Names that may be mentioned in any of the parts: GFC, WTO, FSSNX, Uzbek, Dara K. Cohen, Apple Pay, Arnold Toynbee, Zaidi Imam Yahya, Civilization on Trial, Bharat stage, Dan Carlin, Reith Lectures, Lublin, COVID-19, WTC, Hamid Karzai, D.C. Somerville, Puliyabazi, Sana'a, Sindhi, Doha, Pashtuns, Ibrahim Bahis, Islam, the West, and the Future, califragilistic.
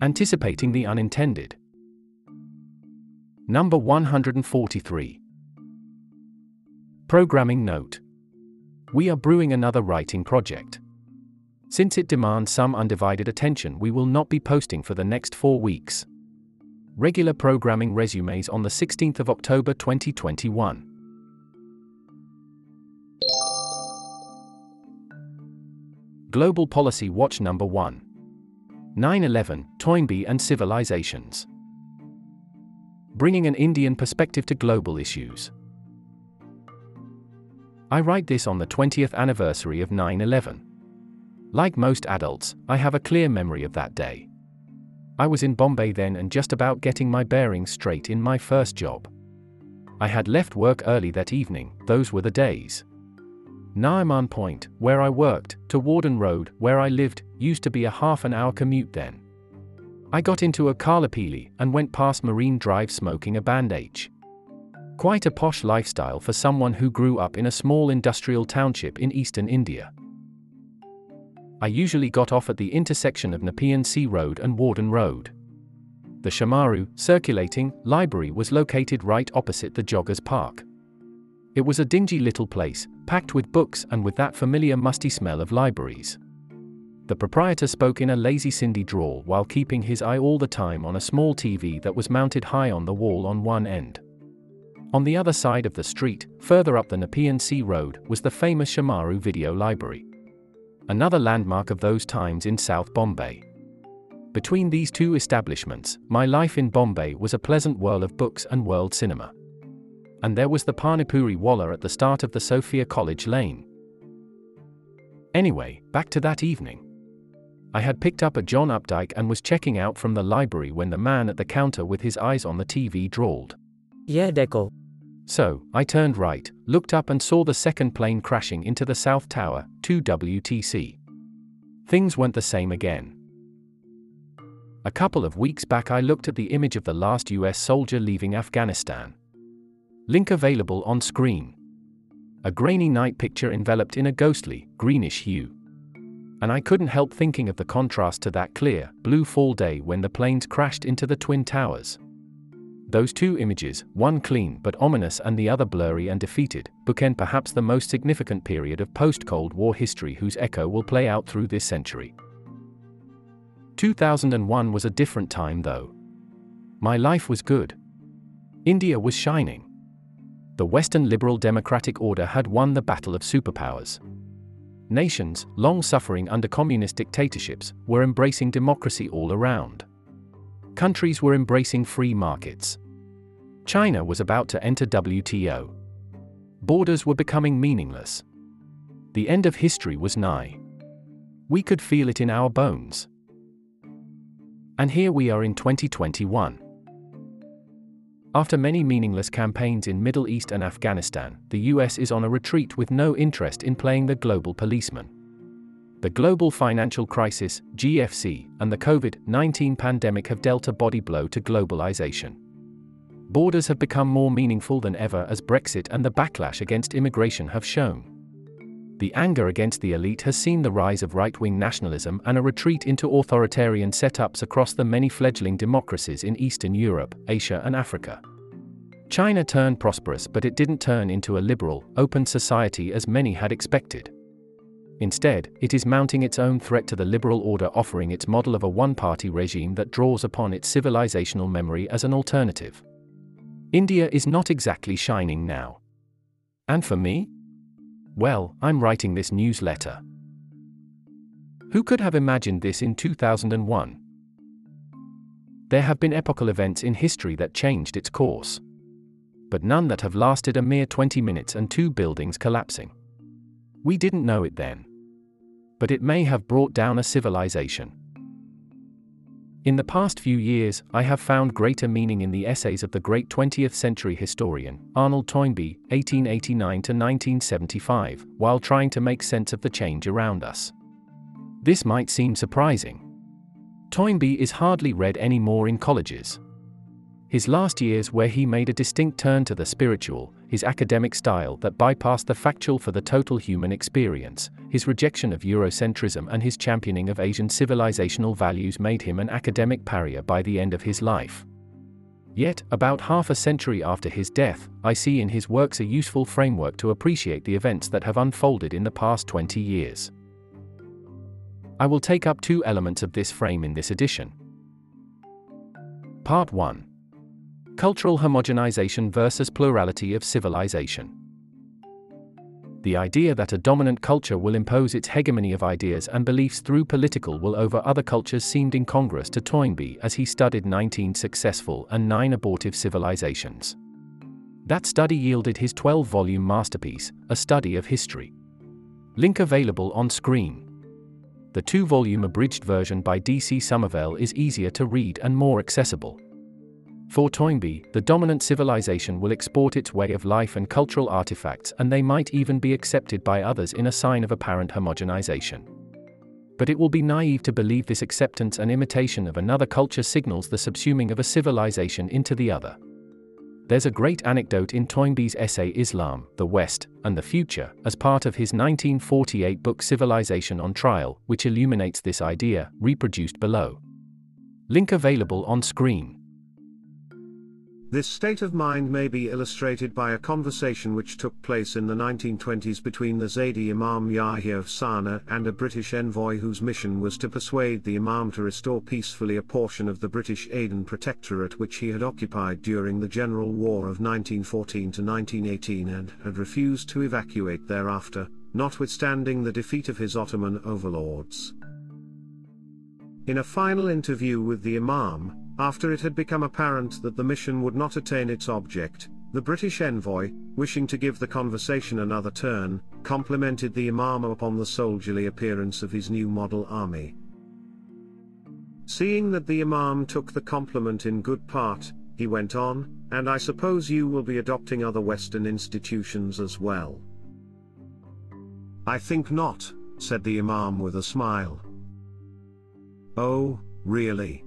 Anticipating the Unintended. Number 143. Programming Note. We are brewing another writing project. Since it demands some undivided attention, we will not be posting for the next 4 weeks. Regular programming resumes on the 16th of October 2021. Global Policy Watch Number 1. 9/11, Toynbee and Civilizations. Bringing an Indian perspective to global issues. I write this on the 20th anniversary of 9/11. Like most adults, I have a clear memory of that day. I was in Bombay then and just about getting my bearings straight in my first job. I had left work early that evening. Those were the days. Nariman Point, where I worked, to Warden Road, where I lived, used to be a half an hour commute then. I got into a Karlapilli and went past Marine Drive smoking a bandage. Quite a posh lifestyle for someone who grew up in a small industrial township in eastern India. I usually got off at the intersection of Nepean Sea Road and Warden Road. The Shamaru, circulating, library was located right opposite the joggers' park. It was a dingy little place, packed with books and with that familiar musty smell of libraries. The proprietor spoke in a lazy Sindhi drawl while keeping his eye all the time on a small TV that was mounted high on the wall on one end. On the other side of the street, further up the Nepean Sea Road, was the famous Shamaru Video Library. Another landmark of those times in South Bombay. Between these two establishments, my life in Bombay was a pleasant whirl of books and world cinema. And there was the Panipuri Walla at the start of the Sophia College Lane. Anyway, back to that evening. I had picked up a John Updike and was checking out from the library when the man at the counter with his eyes on the TV drawled, "Yeah, Deco." So, I turned right, looked up and saw the second plane crashing into the South Tower, 2 WTC. Things weren't the same again. A couple of weeks back I looked at the image of the last US soldier leaving Afghanistan. Link available on screen. A grainy night picture enveloped in a ghostly, greenish hue. And I couldn't help thinking of the contrast to that clear, blue fall day when the planes crashed into the Twin Towers. Those two images, one clean but ominous and the other blurry and defeated, bookend perhaps the most significant period of post-Cold War history whose echo will play out through this century. 2001 was a different time though. My life was good. India was shining. The Western liberal democratic order had won the battle of superpowers. Nations, long suffering under communist dictatorships, were embracing democracy all around. Countries were embracing free markets. China was about to enter WTO. Borders were becoming meaningless. The end of history was nigh. We could feel it in our bones. And here we are in 2021. After many meaningless campaigns in Middle East and Afghanistan, the US is on a retreat with no interest in playing the global policeman. The global financial crisis, GFC, and the COVID-19 pandemic have dealt a body blow to globalization. Borders have become more meaningful than ever as Brexit and the backlash against immigration have shown. The anger against the elite has seen the rise of right-wing nationalism and a retreat into authoritarian setups across the many fledgling democracies in Eastern Europe, Asia and Africa. China turned prosperous, but it didn't turn into a liberal, open society as many had expected. Instead, it is mounting its own threat to the liberal order, offering its model of a one-party regime that draws upon its civilizational memory as an alternative. India is not exactly shining now. And for me? Well, I'm writing this newsletter. Who could have imagined this in 2001? There have been epochal events in history that changed its course. But none that have lasted a mere 20 minutes and two buildings collapsing. We didn't know it then. But it may have brought down a civilization. In the past few years, I have found greater meaning in the essays of the great 20th century historian, Arnold Toynbee, 1889-1975, while trying to make sense of the change around us. This might seem surprising. Toynbee is hardly read anymore in colleges. His last years, where he made a distinct turn to the spiritual, his academic style that bypassed the factual for the total human experience, his rejection of Eurocentrism and his championing of Asian civilizational values made him an academic pariah by the end of his life. Yet, about half a century after his death, I see in his works a useful framework to appreciate the events that have unfolded in the past 20 years. I will take up two elements of this frame in this edition. Part 1. Cultural homogenization versus plurality of civilization. The idea that a dominant culture will impose its hegemony of ideas and beliefs through political will over other cultures seemed incongruous to Toynbee as he studied 19 successful and 9 abortive civilizations. That study yielded his 12-volume masterpiece, A Study of History. Link available on screen. The 2-volume abridged version by D.C. Somerville is easier to read and more accessible. For Toynbee, the dominant civilization will export its way of life and cultural artifacts, and they might even be accepted by others in a sign of apparent homogenization. But it will be naive to believe this acceptance and imitation of another culture signals the subsuming of a civilization into the other. There's a great anecdote in Toynbee's essay Islam, the West, and the Future, as part of his 1948 book Civilization on Trial, which illuminates this idea, reproduced below. Link available on screen. This state of mind may be illustrated by a conversation which took place in the 1920s between the Zaidi Imam Yahya of Sana'a and a British envoy whose mission was to persuade the Imam to restore peacefully a portion of the British Aden Protectorate which he had occupied during the General War of 1914 to 1918 and had refused to evacuate thereafter, notwithstanding the defeat of his Ottoman overlords. In a final interview with the Imam, after it had become apparent that the mission would not attain its object, the British envoy, wishing to give the conversation another turn, complimented the Imam upon the soldierly appearance of his new model army. Seeing that the Imam took the compliment in good part, he went on, "And I suppose you will be adopting other Western institutions as well?" "I think not," said the Imam with a smile. "Oh, really?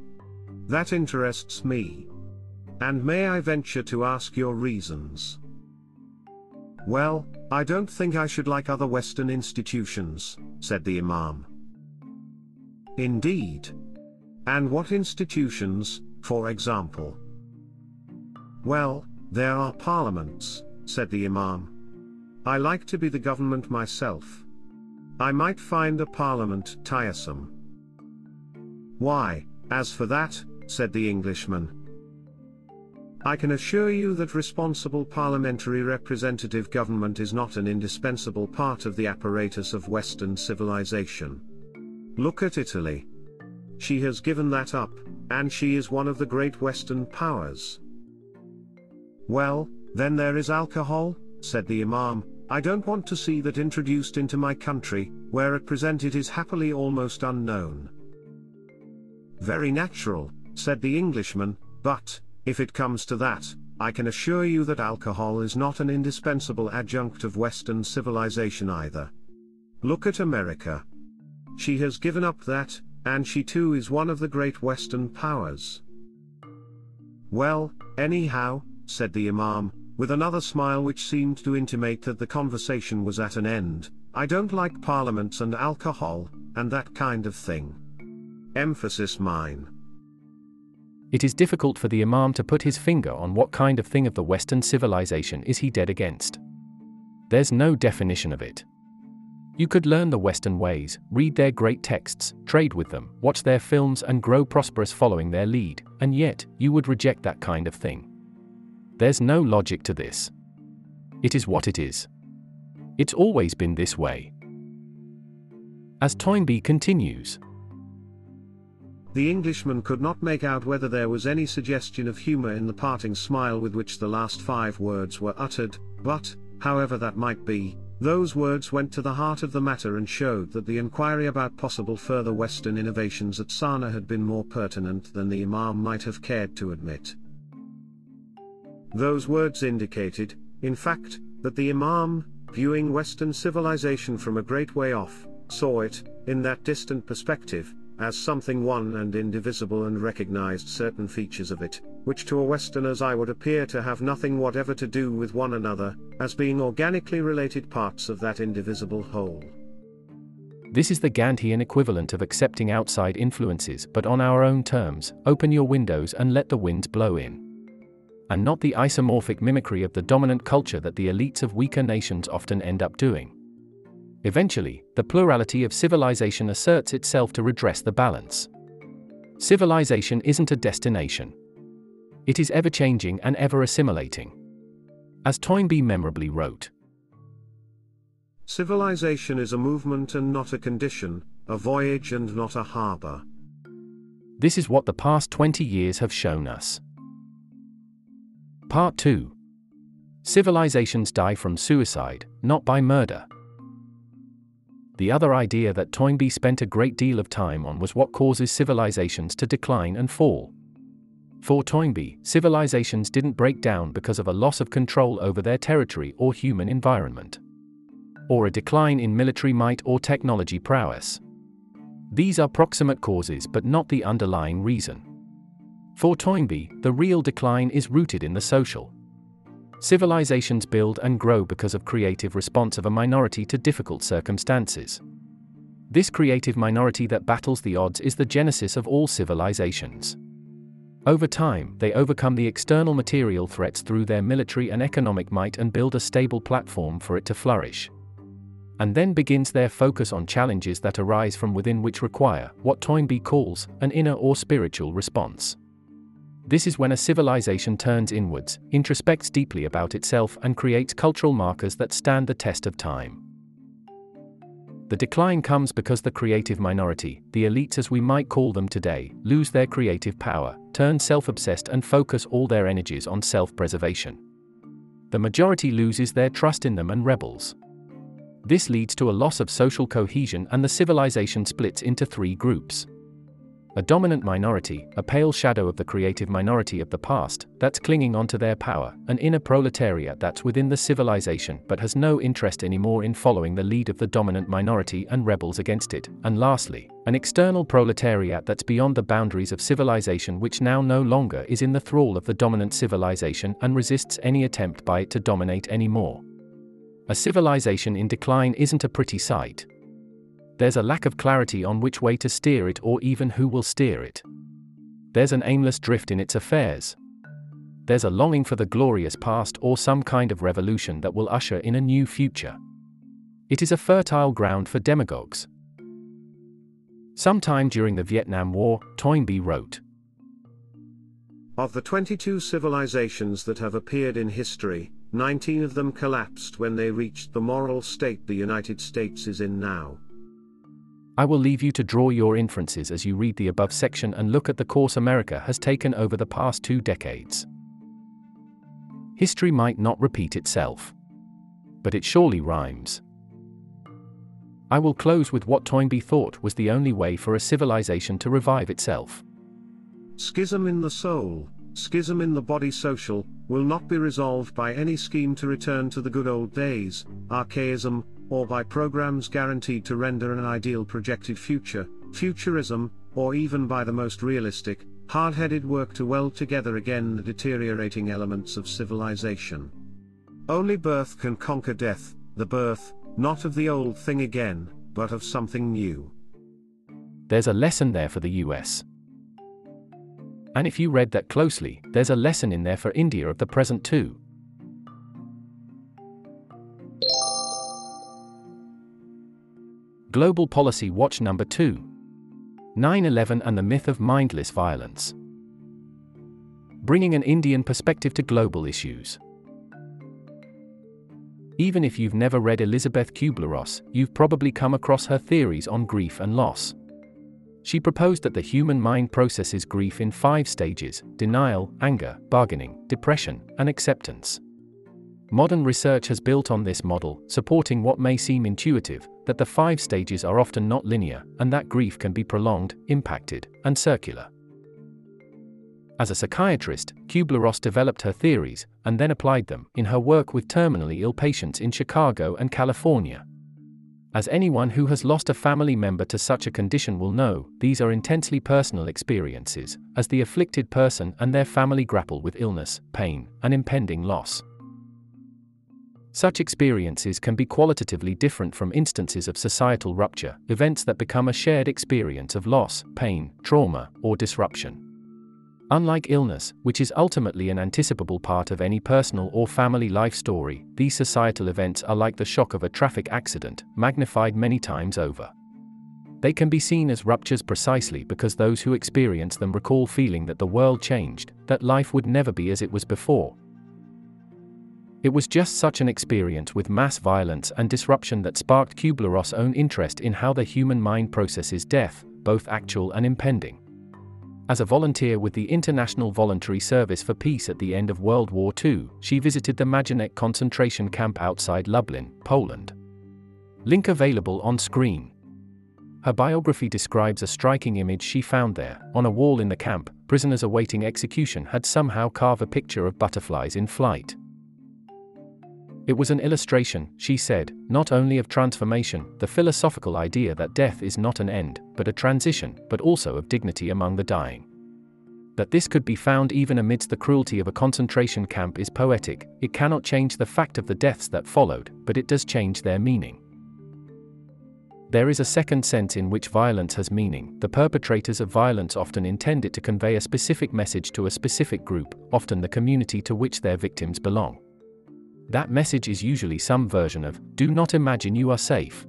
That interests me. And may I venture to ask your reasons?" "Well, I don't think I should like other Western institutions," said the Imam. "Indeed? And what institutions, for example?" "Well, there are parliaments," said the Imam. "I like to be the government myself. I might find a parliament tiresome." "Why, as for that," said the Englishman, "I can assure you that responsible parliamentary representative government is not an indispensable part of the apparatus of Western civilization. Look at Italy. She has given that up, and she is one of the great Western powers." "Well, then there is alcohol," said the Imam. "I don't want to see that introduced into my country, where at present it is happily almost unknown." "Very natural," said the Englishman, "but, if it comes to that, I can assure you that alcohol is not an indispensable adjunct of Western civilization either. Look at America. She has given up that, and she too is one of the great Western powers." "Well, anyhow," said the Imam, with another smile which seemed to intimate that the conversation was at an end, "I don't like parliaments and alcohol, and that kind of thing. Emphasis mine." It is difficult for the Imam to put his finger on what kind of thing of the Western civilization is he dead against. There's no definition of it. You could learn the Western ways, read their great texts, trade with them, watch their films and grow prosperous following their lead, and yet, you would reject that kind of thing. There's no logic to this. It is what it is. It's always been this way. As Toynbee continues, the Englishman could not make out whether there was any suggestion of humor in the parting smile with which the last 5 words were uttered, but, however that might be, those words went to the heart of the matter and showed that the inquiry about possible further Western innovations at Sana'a had been more pertinent than the Imam might have cared to admit. Those words indicated, in fact, that the Imam, viewing Western civilization from a great way off, saw it, in that distant perspective, as something one and indivisible, and recognized certain features of it, which to a Westerners I would appear to have nothing whatever to do with one another, as being organically related parts of that indivisible whole. This is the Gandhian equivalent of accepting outside influences but on our own terms, open your windows and let the winds blow in. And not the isomorphic mimicry of the dominant culture that the elites of weaker nations often end up doing. Eventually, the plurality of civilization asserts itself to redress the balance. Civilization isn't a destination. It is ever-changing and ever-assimilating. As Toynbee memorably wrote, "Civilization is a movement and not a condition, a voyage and not a harbor." This is what the past 20 years have shown us. Part 2. Civilizations die from suicide, not by murder. The other idea that Toynbee spent a great deal of time on was what causes civilizations to decline and fall. For Toynbee, civilizations didn't break down because of a loss of control over their territory or human environment, or a decline in military might or technology prowess. These are proximate causes but not the underlying reason. For Toynbee, the real decline is rooted in the social. Civilizations build and grow because of creative response of a minority to difficult circumstances. This creative minority that battles the odds is the genesis of all civilizations. Over time, they overcome the external material threats through their military and economic might and build a stable platform for it to flourish. And then begins their focus on challenges that arise from within, which require what Toynbee calls an inner or spiritual response. This is when a civilization turns inwards, introspects deeply about itself, and creates cultural markers that stand the test of time. The decline comes because the creative minority, the elites as we might call them today, lose their creative power, turn self-obsessed and focus all their energies on self-preservation. The majority loses their trust in them and rebels. This leads to a loss of social cohesion, and the civilization splits into three groups. A dominant minority, a pale shadow of the creative minority of the past, that's clinging onto their power, an inner proletariat that's within the civilization but has no interest anymore in following the lead of the dominant minority and rebels against it, and lastly, an external proletariat that's beyond the boundaries of civilization, which now no longer is in the thrall of the dominant civilization and resists any attempt by it to dominate anymore. A civilization in decline isn't a pretty sight. There's a lack of clarity on which way to steer it or even who will steer it. There's an aimless drift in its affairs. There's a longing for the glorious past or some kind of revolution that will usher in a new future. It is a fertile ground for demagogues. Sometime during the Vietnam War, Toynbee wrote, "Of the 22 civilizations that have appeared in history, 19 of them collapsed when they reached the moral state the United States is in now." I will leave you to draw your inferences as you read the above section and look at the course America has taken over the past 2 decades. History might not repeat itself, but it surely rhymes. I will close with what Toynbee thought was the only way for a civilization to revive itself. "Schism in the soul, schism in the body social, will not be resolved by any scheme to return to the good old days, archaism, or by programs guaranteed to render an ideal projected future, futurism, or even by the most realistic, hard-headed work to weld together again the deteriorating elements of civilization. Only birth can conquer death, the birth, not of the old thing again, but of something new." There's a lesson there for the US. And if you read that closely, there's a lesson in there for India of the present too. Global Policy Watch Number 2. 9/11 and the Myth of Mindless Violence. Bringing an Indian perspective to global issues. Even if you've never read Elizabeth Kubler-Ross, you've probably come across her theories on grief and loss. She proposed that the human mind processes grief in 5 stages: denial, anger, bargaining, depression, and acceptance. Modern research has built on this model, supporting what may seem intuitive, that the 5 stages are often not linear, and that grief can be prolonged, impacted, and circular. As a psychiatrist, Kubler-Ross developed her theories, and then applied them, in her work with terminally ill patients in Chicago and California. As anyone who has lost a family member to such a condition will know, these are intensely personal experiences, as the afflicted person and their family grapple with illness, pain, and impending loss. Such experiences can be qualitatively different from instances of societal rupture, events that become a shared experience of loss, pain, trauma, or disruption. Unlike illness, which is ultimately an anticipable part of any personal or family life story, these societal events are like the shock of a traffic accident, magnified many times over. They can be seen as ruptures precisely because those who experience them recall feeling that the world changed, that life would never be as it was before. It was just such an experience with mass violence and disruption that sparked Kubler-Ross's own interest in how the human mind processes death, both actual and impending. As a volunteer with the International Voluntary Service for Peace at the end of World War II, she visited the Majdanek concentration camp outside Lublin, Poland. Link available on screen. Her biography describes a striking image she found there. On a wall in the camp, prisoners awaiting execution had somehow carved a picture of butterflies in flight. It was an illustration, she said, not only of transformation, the philosophical idea that death is not an end, but a transition, but also of dignity among the dying. That this could be found even amidst the cruelty of a concentration camp is poetic. It cannot change the fact of the deaths that followed, but it does change their meaning. There is a second sense in which violence has meaning. The perpetrators of violence often intend it to convey a specific message to a specific group, often the community to which their victims belong. That message is usually some version of, "Do not imagine you are safe."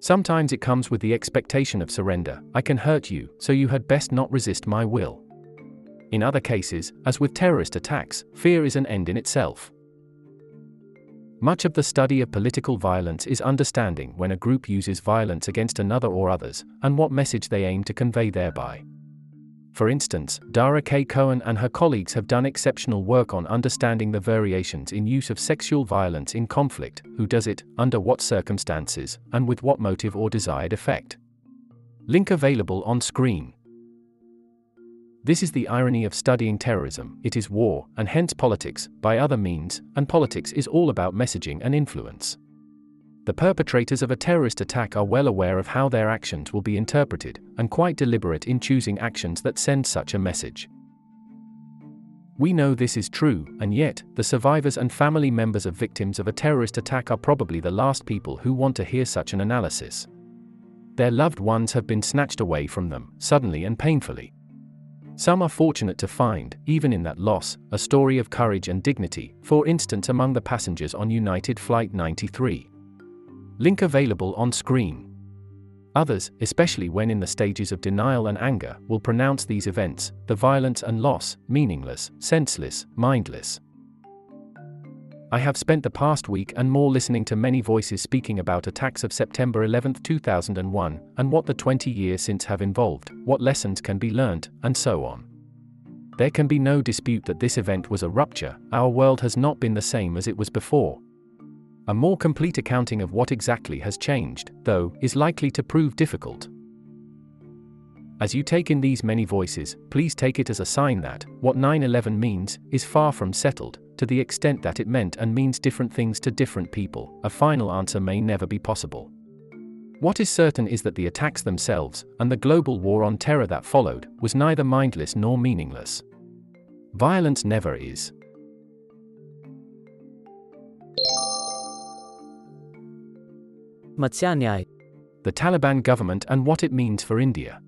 Sometimes it comes with the expectation of surrender. "I can hurt you, so you had best not resist my will." In other cases, as with terrorist attacks, fear is an end in itself. Much of the study of political violence is understanding when a group uses violence against another or others, and what message they aim to convey thereby. For instance, Dara K. Cohen and her colleagues have done exceptional work on understanding the variations in use of sexual violence in conflict: who does it, under what circumstances, and with what motive or desired effect. Link available on screen. This is the irony of studying terrorism. It is war, and hence politics, by other means, and politics is all about messaging and influence. The perpetrators of a terrorist attack are well aware of how their actions will be interpreted, and quite deliberate in choosing actions that send such a message. We know this is true, and yet, the survivors and family members of victims of a terrorist attack are probably the last people who want to hear such an analysis. Their loved ones have been snatched away from them, suddenly and painfully. Some are fortunate to find, even in that loss, a story of courage and dignity, for instance among the passengers on United Flight 93. Link available on screen. Others, especially when in the stages of denial and anger, will pronounce these events, the violence and loss, meaningless, senseless, mindless. I have spent the past week and more listening to many voices speaking about attacks of September 11, 2001, and what the 20 years since have involved, what lessons can be learned, and so on. There can be no dispute that this event was a rupture. Our world has not been the same as it was before. A more complete accounting of what exactly has changed, though, is likely to prove difficult. As you take in these many voices, please take it as a sign that what 9/11 means is far from settled, to the extent that it meant and means different things to different people. A final answer may never be possible. What is certain is that the attacks themselves, and the global war on terror that followed, was neither mindless nor meaningless. Violence never is. Matsyanyai, the Taliban government and what it means for India.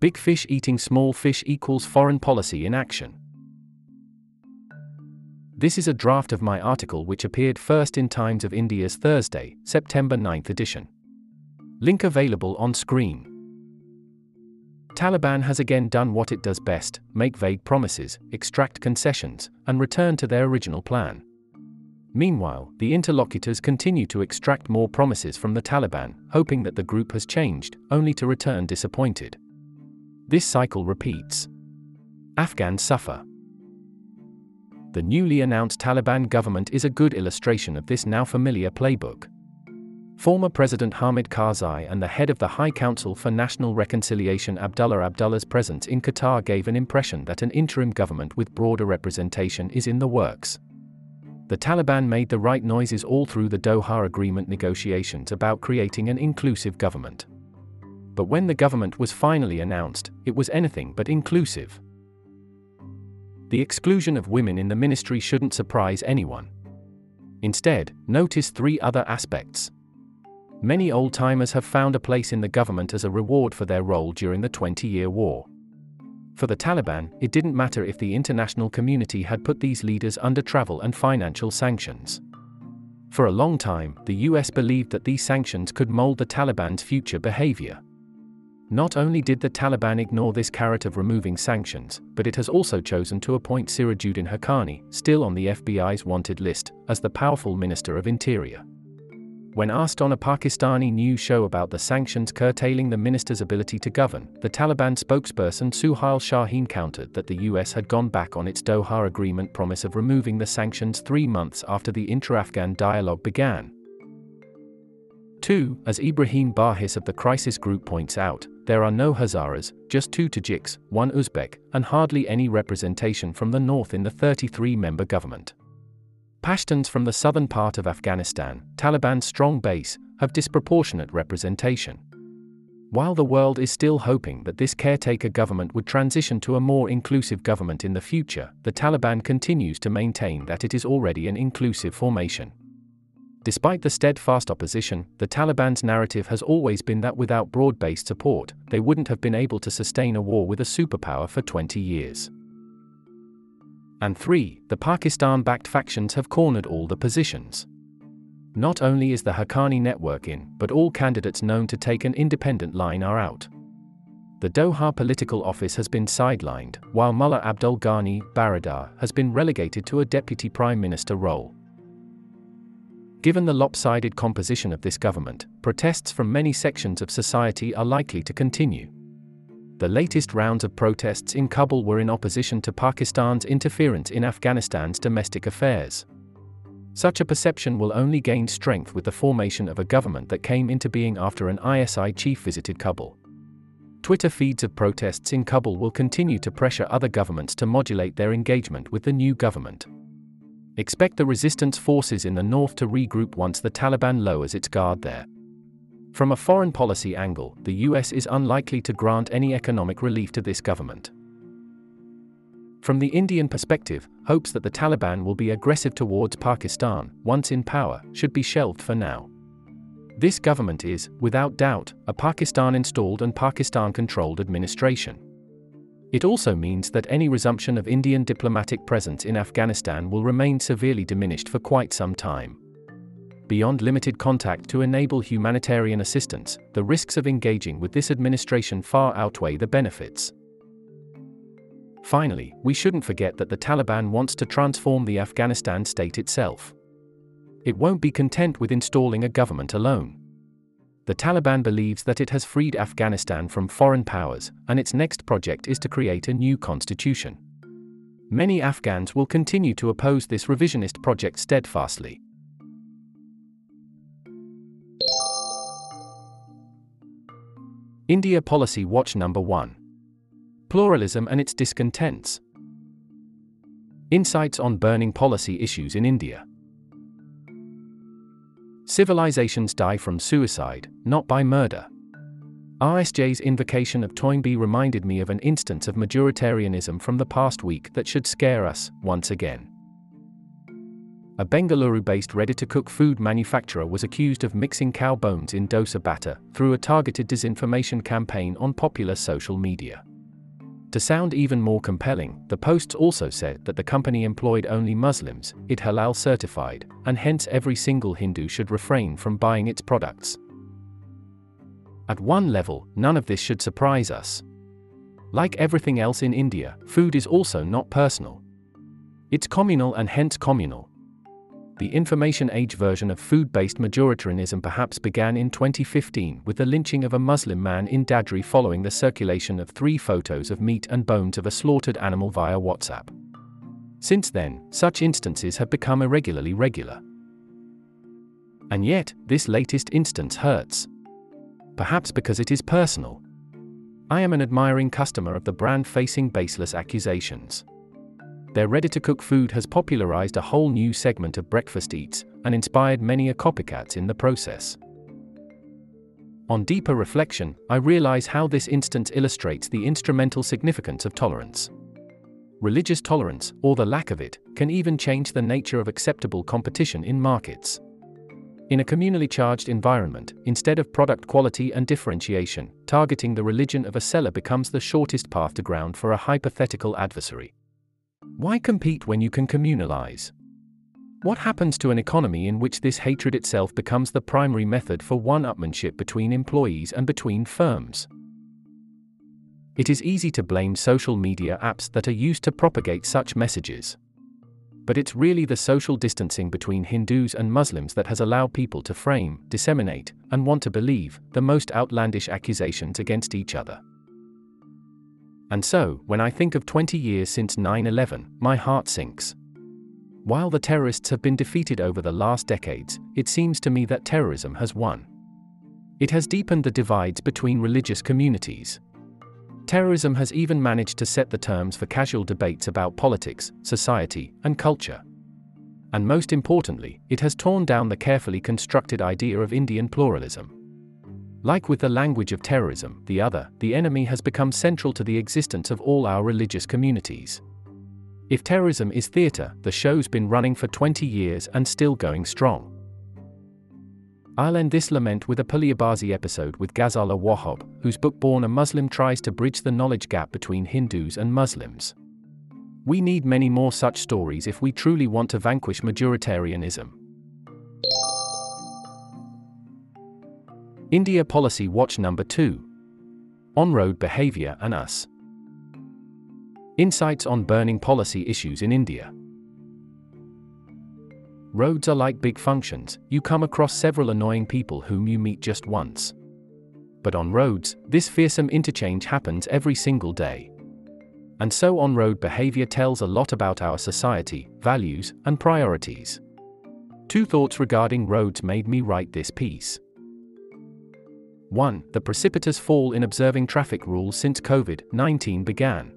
Big fish eating small fish equals foreign policy in action. This is a draft of my article which appeared first in Times of India's Thursday, September 9th edition. Link available on screen. Taliban has again done what it does best: make vague promises, extract concessions, and return to their original plan. Meanwhile, the interlocutors continue to extract more promises from the Taliban, hoping that the group has changed, only to return disappointed. This cycle repeats. Afghans suffer. The newly announced Taliban government is a good illustration of this now familiar playbook. Former President Hamid Karzai and the head of the High Council for National Reconciliation Abdullah Abdullah's presence in Qatar gave an impression that an interim government with broader representation is in the works. the Taliban made the right noises all through the Doha Agreement negotiations about creating an inclusive government. But when the government was finally announced, it was anything but inclusive. The exclusion of women in the ministry shouldn't surprise anyone. Instead, notice three other aspects. Many old-timers have found a place in the government as a reward for their role during the 20-year war. For the Taliban, it didn't matter if the international community had put these leaders under travel and financial sanctions. For a long time, the US believed that these sanctions could mold the Taliban's future behavior. Not only did the Taliban ignore this carrot of removing sanctions, but it has also chosen to appoint Sirajuddin Haqqani, still on the FBI's wanted list, as the powerful Minister of Interior. When asked on a Pakistani news show about the sanctions curtailing the minister's ability to govern, the Taliban spokesperson Suhail Shaheen countered that the US had gone back on its Doha Agreement promise of removing the sanctions 3 months after the intra-Afghan dialogue began. 2. As Ibrahim Bahis of the Crisis Group points out, there are no Hazaras, just 2 Tajiks, 1 Uzbek, and hardly any representation from the north in the 33-member government. Pashtuns from the southern part of Afghanistan, Taliban's strong base, have disproportionate representation. While the world is still hoping that this caretaker government would transition to a more inclusive government in the future, the Taliban continues to maintain that it is already an inclusive formation. Despite the steadfast opposition, the Taliban's narrative has always been that without broad-based support, they wouldn't have been able to sustain a war with a superpower for 20 years. And 3. The Pakistan-backed factions have cornered all the positions. Not only is the Haqqani network in, but all candidates known to take an independent line are out. The Doha political office has been sidelined, while Mullah Abdul Ghani Baradar has been relegated to a deputy prime minister role. Given the lopsided composition of this government, protests from many sections of society are likely to continue. The latest rounds of protests in Kabul were in opposition to Pakistan's interference in Afghanistan's domestic affairs. Such a perception will only gain strength with the formation of a government that came into being after an ISI chief visited Kabul. Twitter feeds of protests in Kabul will continue to pressure other governments to modulate their engagement with the new government. Expect the resistance forces in the north to regroup once the Taliban lowers its guard there. From a foreign policy angle, the US is unlikely to grant any economic relief to this government. From the Indian perspective, hopes that the Taliban will be aggressive towards Pakistan, once in power, should be shelved for now. This government is, without doubt, a Pakistan-installed and Pakistan-controlled administration. It also means that any resumption of Indian diplomatic presence in Afghanistan will remain severely diminished for quite some time. Beyond limited contact to enable humanitarian assistance, the risks of engaging with this administration far outweigh the benefits. Finally, we shouldn't forget that the Taliban wants to transform the Afghanistan state itself. It won't be content with installing a government alone. The Taliban believes that it has freed Afghanistan from foreign powers, and its next project is to create a new constitution. Many Afghans will continue to oppose this revisionist project steadfastly. India Policy Watch Number 1. Pluralism and its Discontents. Insights on Burning Policy Issues in India. Civilizations die from suicide, not by murder. RSJ's invocation of Toynbee reminded me of an instance of majoritarianism from the past week that should scare us, once again. A Bengaluru-based ready-to-cook food manufacturer was accused of mixing cow bones in dosa batter through a targeted disinformation campaign on popular social media. To sound even more compelling, the posts also said that the company employed only Muslims, it halal certified, and hence every single Hindu should refrain from buying its products. At one level, none of this should surprise us. Like everything else in India, food is also not personal. It's communal and hence communal. The information age version of food-based majoritarianism perhaps began in 2015 with the lynching of a Muslim man in Dadri following the circulation of 3 photos of meat and bones of a slaughtered animal via WhatsApp. Since then, such instances have become irregularly regular. And yet, this latest instance hurts. Perhaps because it is personal. I am an admiring customer of the brand facing baseless accusations. Their ready-to-cook food has popularized a whole new segment of breakfast eats, and inspired many a copycat in the process. On deeper reflection, I realize how this instance illustrates the instrumental significance of tolerance. Religious tolerance, or the lack of it, can even change the nature of acceptable competition in markets. In a communally charged environment, instead of product quality and differentiation, targeting the religion of a seller becomes the shortest path to ground for a hypothetical adversary. Why compete when you can communalize? What happens to an economy in which this hatred itself becomes the primary method for one-upmanship between employees and between firms? It is easy to blame social media apps that are used to propagate such messages. But it's really the social distancing between Hindus and Muslims that has allowed people to frame, disseminate, and want to believe the most outlandish accusations against each other. And so, when I think of 20 years since 9/11, my heart sinks. While the terrorists have been defeated over the last decades, it seems to me that terrorism has won. It has deepened the divides between religious communities. Terrorism has even managed to set the terms for casual debates about politics, society, and culture. And most importantly, it has torn down the carefully constructed idea of Indian pluralism. Like with the language of terrorism, the other, the enemy, has become central to the existence of all our religious communities. If terrorism is theater, the show's been running for 20 years and still going strong. I'll end this lament with a Puliyabazi episode with Ghazala Wahab, whose book Born a Muslim tries to bridge the knowledge gap between Hindus and Muslims. We need many more such stories if we truly want to vanquish majoritarianism. India Policy Watch Number 2. On-road behavior and us. Insights on burning policy issues in India. Roads are like big functions, you come across several annoying people whom you meet just once. But on roads, this fearsome interchange happens every single day. And so on-road behavior tells a lot about our society, values, and priorities. Two thoughts regarding roads made me write this piece. 1. The precipitous fall in observing traffic rules since COVID-19 began.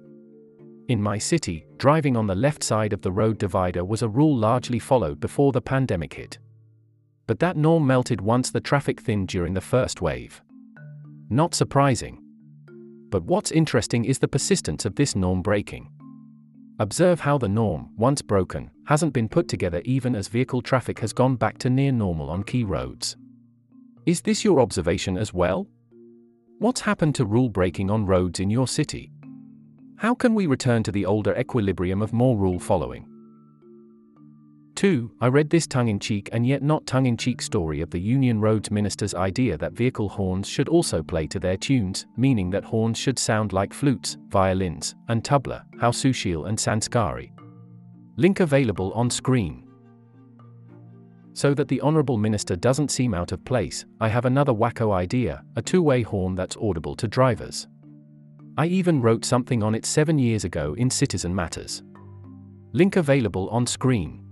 In my city, driving on the left side of the road divider was a rule largely followed before the pandemic hit. But that norm melted once the traffic thinned during the first wave. Not surprising. But what's interesting is the persistence of this norm breaking. Observe how the norm, once broken, hasn't been put together even as vehicle traffic has gone back to near normal on key roads. Is this your observation as well? What's happened to rule breaking on roads in your city? How can we return to the older equilibrium of more rule following? 2. I read this tongue-in-cheek and yet not tongue-in-cheek story of the Union Roads Minister's idea that vehicle horns should also play to their tunes, meaning that horns should sound like flutes, violins, and tabla, how Sushil and Sanskari. Link available on screen. So that the Honourable Minister doesn't seem out of place, I have another wacko idea, a two-way horn that's audible to drivers. I even wrote something on it 7 years ago in Citizen Matters. Link available on screen.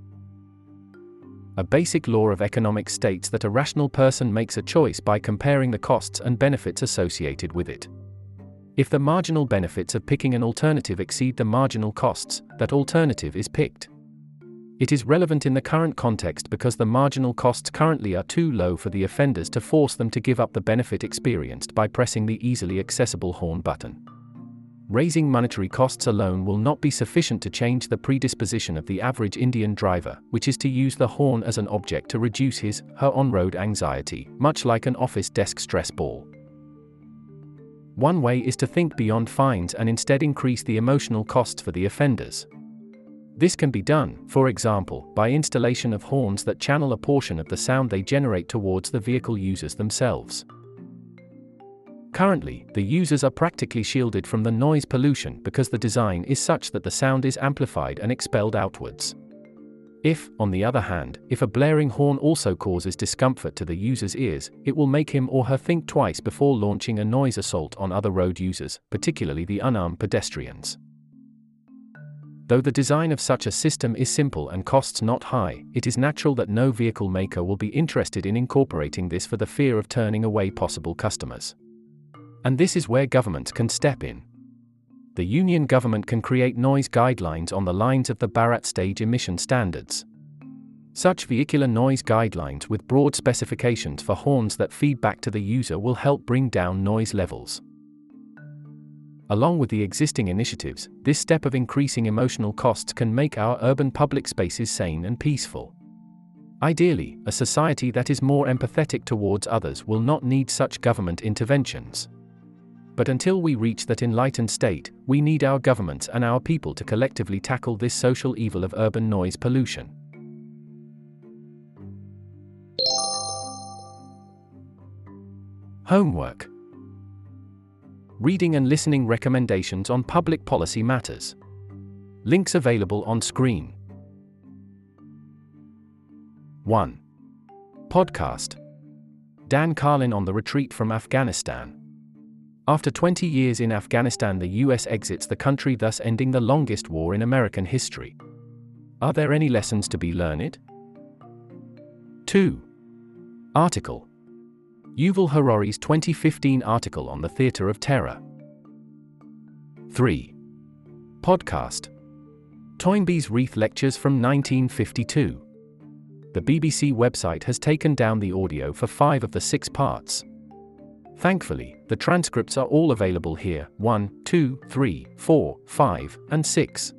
A basic law of economics states that a rational person makes a choice by comparing the costs and benefits associated with it. If the marginal benefits of picking an alternative exceed the marginal costs, that alternative is picked. It is relevant in the current context because the marginal costs currently are too low for the offenders to force them to give up the benefit experienced by pressing the easily accessible horn button. Raising monetary costs alone will not be sufficient to change the predisposition of the average Indian driver, which is to use the horn as an object to reduce his, her on-road anxiety, much like an office desk stress ball. One way is to think beyond fines and instead increase the emotional costs for the offenders. This can be done, for example, by installation of horns that channel a portion of the sound they generate towards the vehicle users themselves. Currently, the users are practically shielded from the noise pollution because the design is such that the sound is amplified and expelled outwards. If, on the other hand, if a blaring horn also causes discomfort to the user's ears, it will make him or her think twice before launching a noise assault on other road users, particularly the unarmed pedestrians. Though the design of such a system is simple and costs not high, it is natural that no vehicle maker will be interested in incorporating this for the fear of turning away possible customers. And this is where governments can step in. the Union government can create noise guidelines on the lines of the Bharat stage emission standards. Such vehicular noise guidelines with broad specifications for horns that feed back to the user will help bring down noise levels. Along with the existing initiatives, this step of increasing emotional costs can make our urban public spaces sane and peaceful. Ideally, a society that is more empathetic towards others will not need such government interventions. But until we reach that enlightened state, we need our governments and our people to collectively tackle this social evil of urban noise pollution. Homework. Reading and listening recommendations on public policy matters. Links available on screen. 1. Podcast. Dan Carlin on the retreat from Afghanistan. After 20 years in Afghanistan, the US exits the country, thus ending the longest war in American history. Are there any lessons to be learned? 2. Article. Yuval Harari's 2015 article on the theater of terror. 3. Podcast. Toynbee's Reith Lectures from 1952. The BBC website has taken down the audio for 5 of the 6 parts. Thankfully, the transcripts are all available here, 1, 2, 3, 4, 5, and 6.